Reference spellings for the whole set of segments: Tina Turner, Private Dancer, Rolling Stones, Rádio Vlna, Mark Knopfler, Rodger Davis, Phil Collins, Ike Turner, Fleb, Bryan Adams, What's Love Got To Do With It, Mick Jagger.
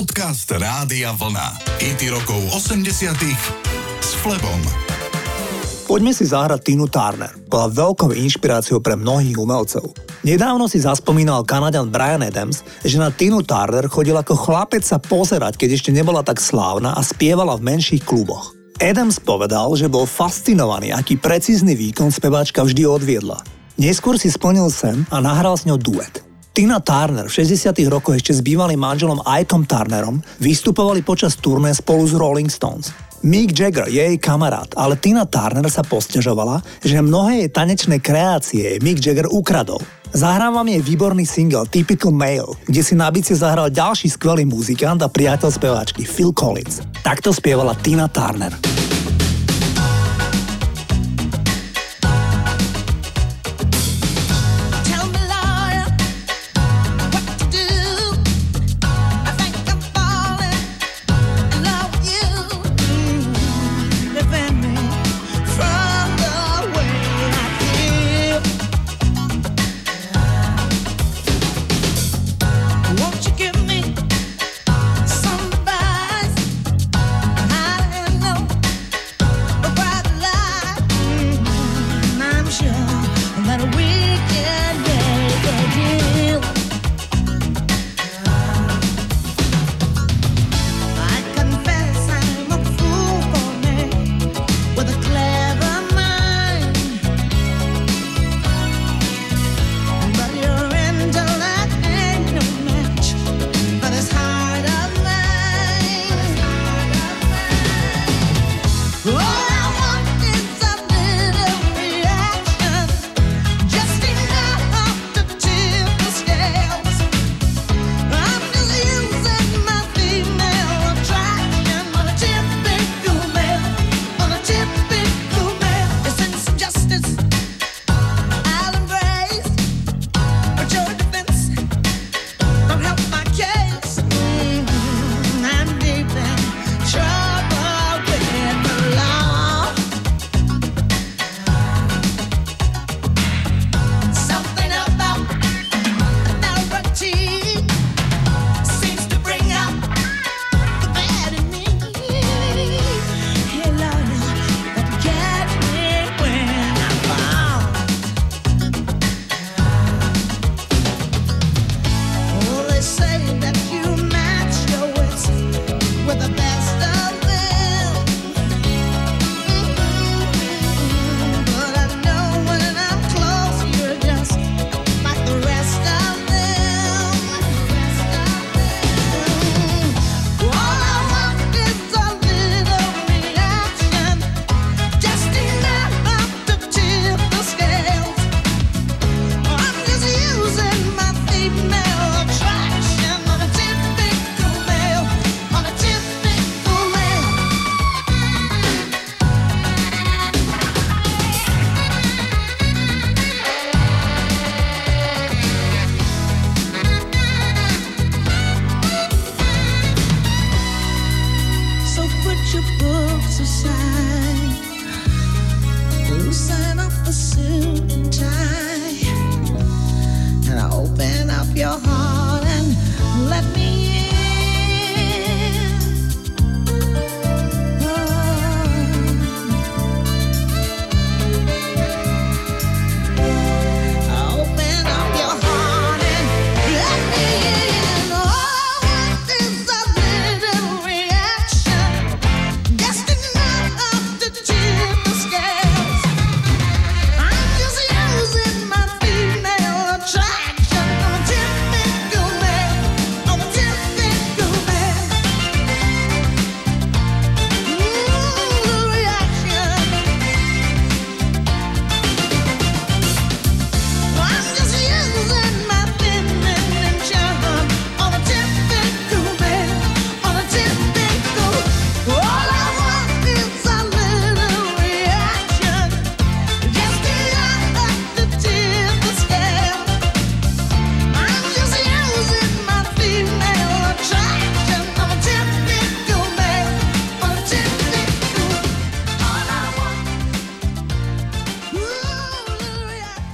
Podcast Rádia Vlna. Hity rokov 80-tých s Flebom. Poďme si zahrať Tinu Turner. Bola veľkou inšpiráciou pre mnohých umelcov. Nedávno si zaspomínal Kanaďan Bryan Adams, že na Tinu Turner chodil ako chlapec sa pozerať, keď ešte nebola tak slávna a spievala v menších kluboch. Adams povedal, že bol fascinovaný, aký precízny výkon speváčka vždy odviedla. Neskôr si splnil sen a nahral s ňou duet. Tina Turner v 60. rokoch ešte s bývalým manželom Ikeom Turnerom vystupovali počas turné spolu s Rolling Stones. Mick Jagger je jej kamarát, ale Tina Turner sa posťažovala, že mnohé jej tanečné kreácie Mick Jagger ukradol. Zahrávam jej výborný single Typical Male, kde si na bicie zahral ďalší skvelý muzikant a priateľ speváčky Phil Collins. Takto spievala Tina Turner.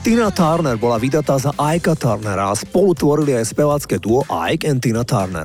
Tina Turner bola vydatá za Ikea Turnera a spolu tvorili aj spevácké duo Ike and Tina Turner.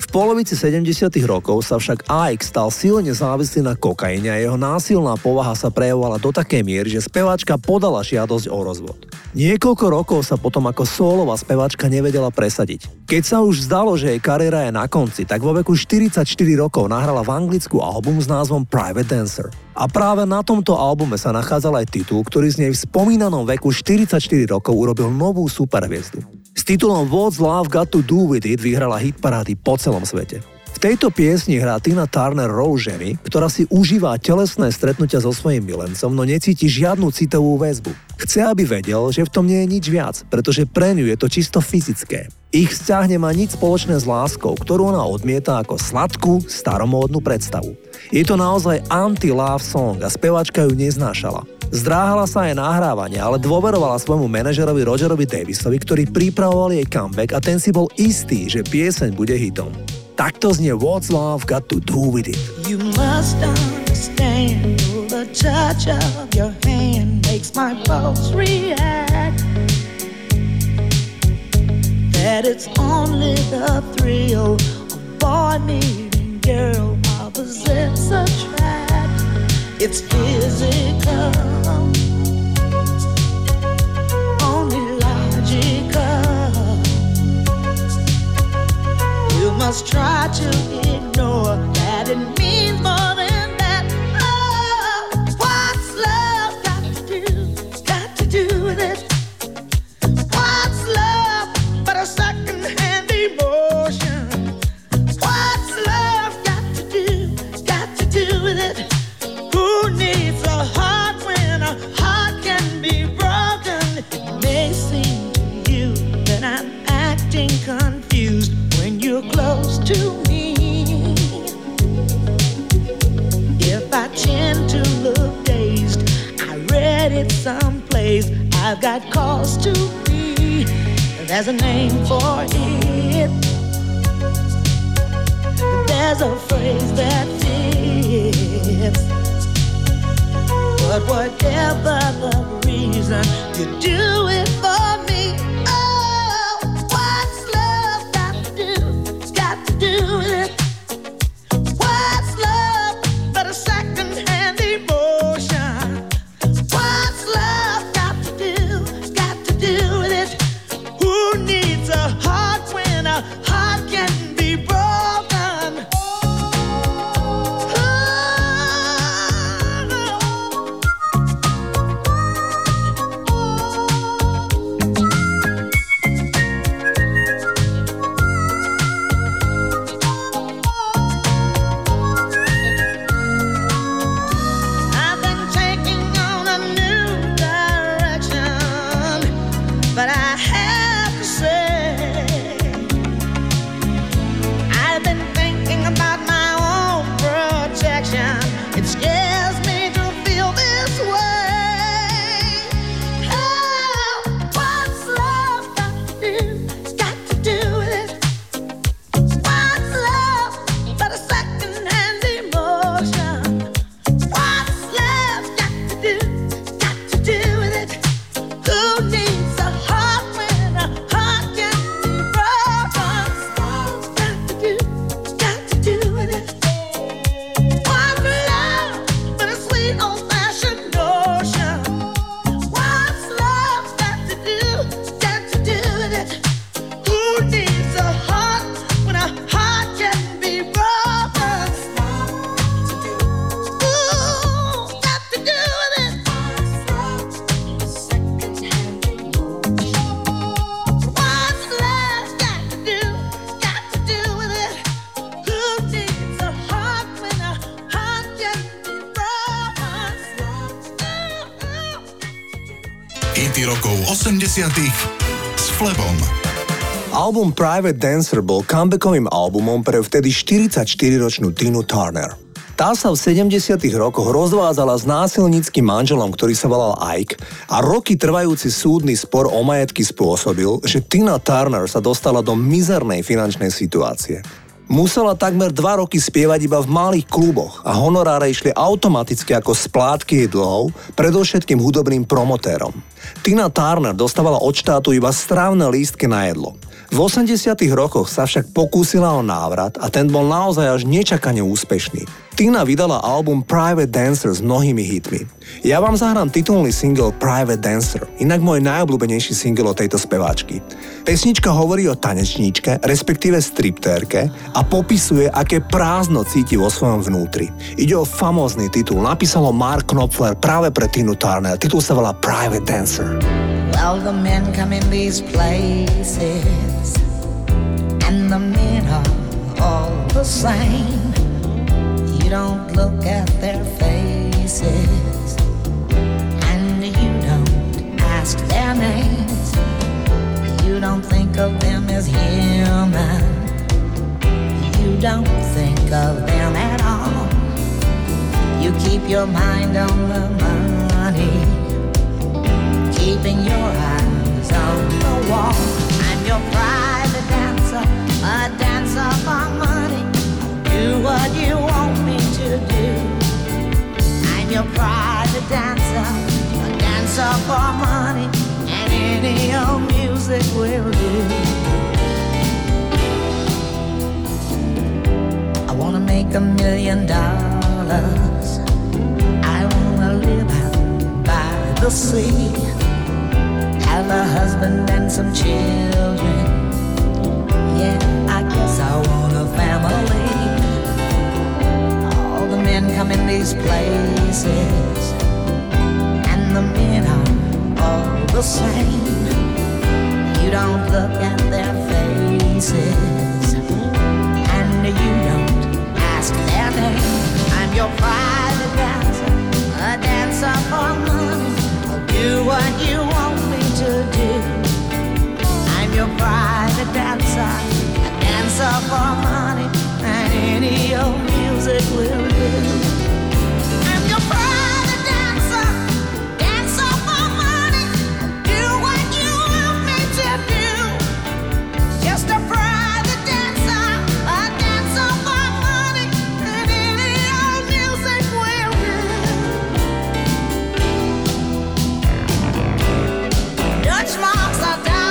V polovici 70. rokov sa však AX stal silne závislý na kokaine a jeho násilná povaha sa prejavovala do takej miery, že speváčka podala žiadosť o rozvod. Niekoľko rokov sa potom ako sólová speváčka nevedela presadiť. Keď sa už zdalo, že jej kariéra je na konci, tak vo veku 44 rokov nahrala v Anglicku album s názvom Private Dancer. A práve na tomto albume sa nachádzal aj titul, ktorý z nej v spomínanom veku 44 rokov urobil novú superhviezdu. S titulom What's Love Got To Do With It vyhrala hitparády po celom svete. V tejto piesni hrá Tina Turner rolu ženy, ktorá si užíva telesné stretnutia so svojím milencom, no necíti žiadnu citovú väzbu. Chce, aby vedel, že v tom nie je nič viac, pretože pre ňu je to čisto fyzické. Ich vzťah nemá nič spoločné s láskou, ktorú ona odmieta ako sladkú, staromódnu predstavu. Je to naozaj anti-love song a speváčka ju neznášala. Zdráhala sa aj nahrávanie, ale dôverovala svojmu manažerovi Rodgerovi Davisovi, ktorý pripravoval jej comeback a ten si bol istý, že pieseň bude hitom. Takto znie What's Love Got To Do With It. You must understand, the touch of your hand makes my pulse react, that it's only the thrill of boy meeting girl opposites attract. It's physical, only logical. You must try to ignore that it means more than that. Oh, what's love got to do with it? What's love but a second-hand emotion? What's love got to do with it? Who needs a heart when a heart can be broken? It may seem to you that I'm acting confused when you're close to me. If I tend to look dazed, I read it someplace. I've got cause to be. There's a name for it. There's a phrase that fits. But whatever the reason, you do it for me. Oh, what's love got to do with it? What's love but a second-hand emotion? What's love got to do with it? Who needs a heart when a heart can be broken? Rokov 80 s Flebom. Album Private Dancer bol comebackovým albumom pre vtedy 44-ročnú Tinu Turner. Tá sa v 70. rokoch rozvádzala s násilníckym manželom, ktorý sa volal Ike, a roky trvajúci súdny spor o majetky spôsobil, že Tina Turner sa dostala do mizernej finančnej situácie. Musela takmer 2 roky spievať iba v malých kluboch a honoráre išli automaticky ako splátky jej dlhov, predovšetkým hudobným promotérom. Tina Turner dostávala od štátu iba strávne lístky na jedlo. V 80. rokoch sa však pokúsila o návrat a ten bol naozaj až nečakane úspešný. Tina vydala album Private Dancer s mnohými hitmi. Ja vám zahrám titulný single Private Dancer, inak môj najobľúbenejší single od tejto speváčky. Pesnička hovorí o tanečníčke, respektíve striptérke a popisuje, aké prázdno cíti vo svojom vnútri. Ide o famózny titul, napísalo Mark Knopfler práve pre Tinu Turner. Titul sa volá Private Dancer. Well, the men come in these places and the men are all the same. You don't look at their faces and you don't ask their names. You don't think of them as human. You don't think of them at all. You keep your mind on the money, keeping your eyes on the wall. I'm your private dancer, a dancer for money. Do what you want me to do. I'm your private dancer, a dancer for money, and any old music will do. I wanna make $1,000,000. I wanna live out by the sea. Have a husband and some children. Yeah, I guess I want a family. All the men come in these places, and the men are all the same. You don't look at their faces, and you don't ask their name. I'm your private dancer, a dancer for money. I'll do what you want me to do. I'm your private dancer, a dancer for money, and any old music will do. I'm your private dancer, dancer for money, do what you want me to do. Just a private dancer, a dancer for money, and any old music will do. Dutch marks are down.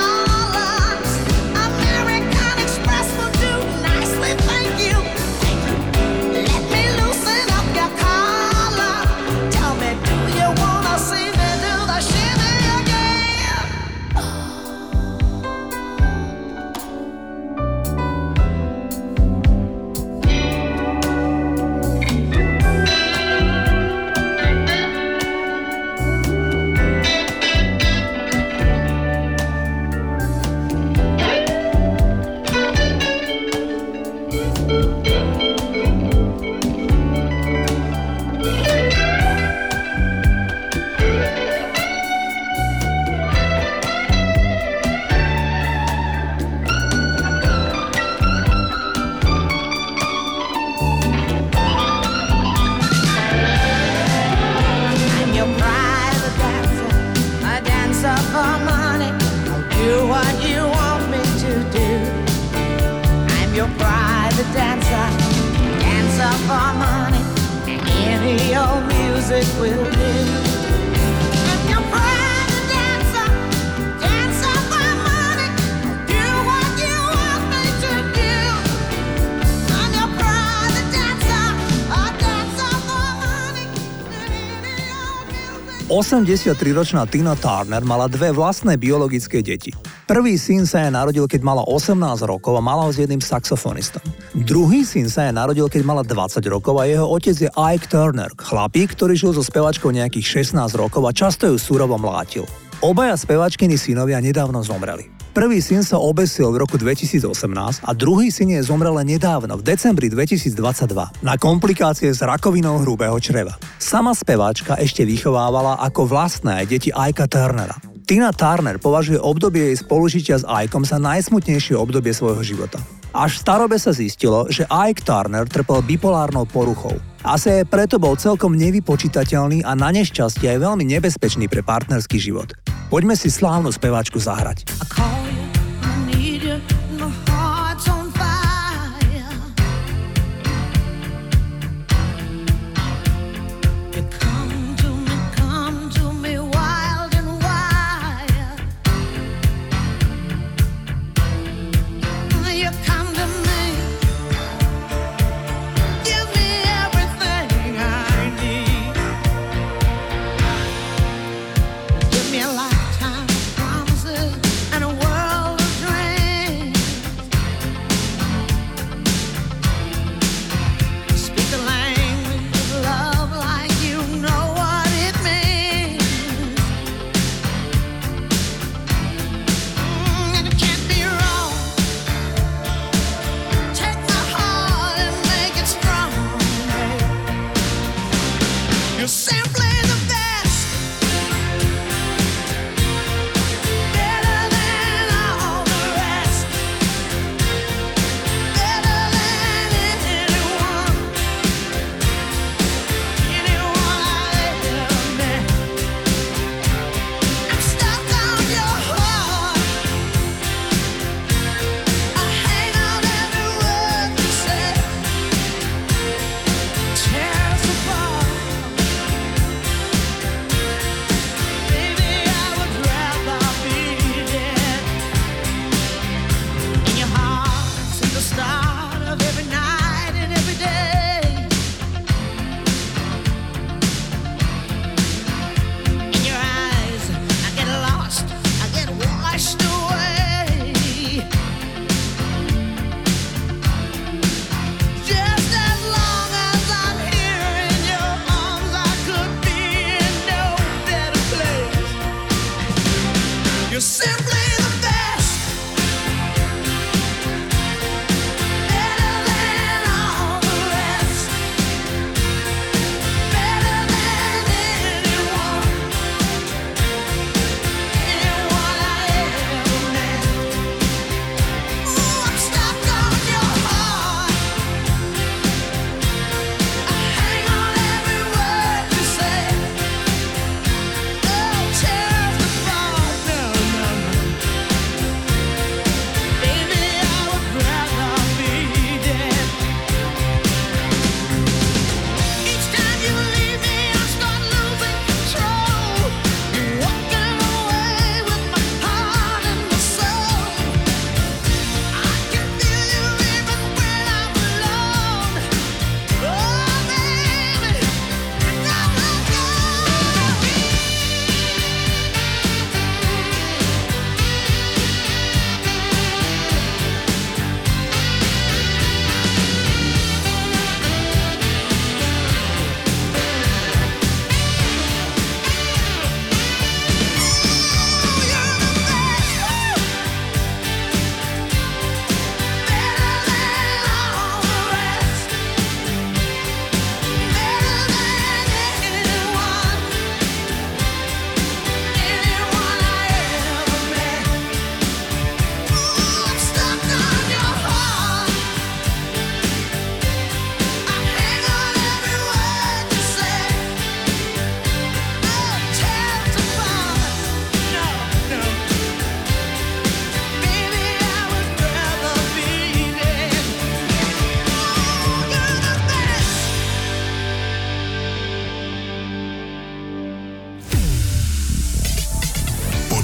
V 83-ročná Tina Turner mala dve vlastné biologické deti. Prvý syn sa jej narodil, keď mala 18 rokov a mala ho s jedným saxofonistom. Druhý syn sa jej narodil, keď mala 20 rokov a jeho otec je Ike Turner, chlapík, ktorý žil so spevačkou nejakých 16 rokov a často ju surovo mlátil. Obaja spevačkyni synovia nedávno zomreli. Prvý syn sa obesil v roku 2018 a druhý syn je zomrel nedávno, v decembri 2022, na komplikácie s rakovinou hrubého čreva. Sama speváčka ešte vychovávala ako vlastné deti Ikea Turnera. Tina Turner považuje obdobie jej spolužitia s Ikeom za najsmutnejšie obdobie svojho života. Až v starobe sa zistilo, že Ike Turner trpel bipolárnou poruchou. Asi aj preto bol celkom nevypočítateľný a na nešťastie aj veľmi nebezpečný pre partnerský život. Poďme si slávnu speváčku zahrať.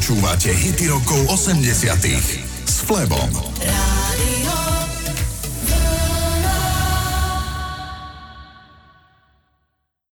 Počúvate hity rokov 80. s Flebom.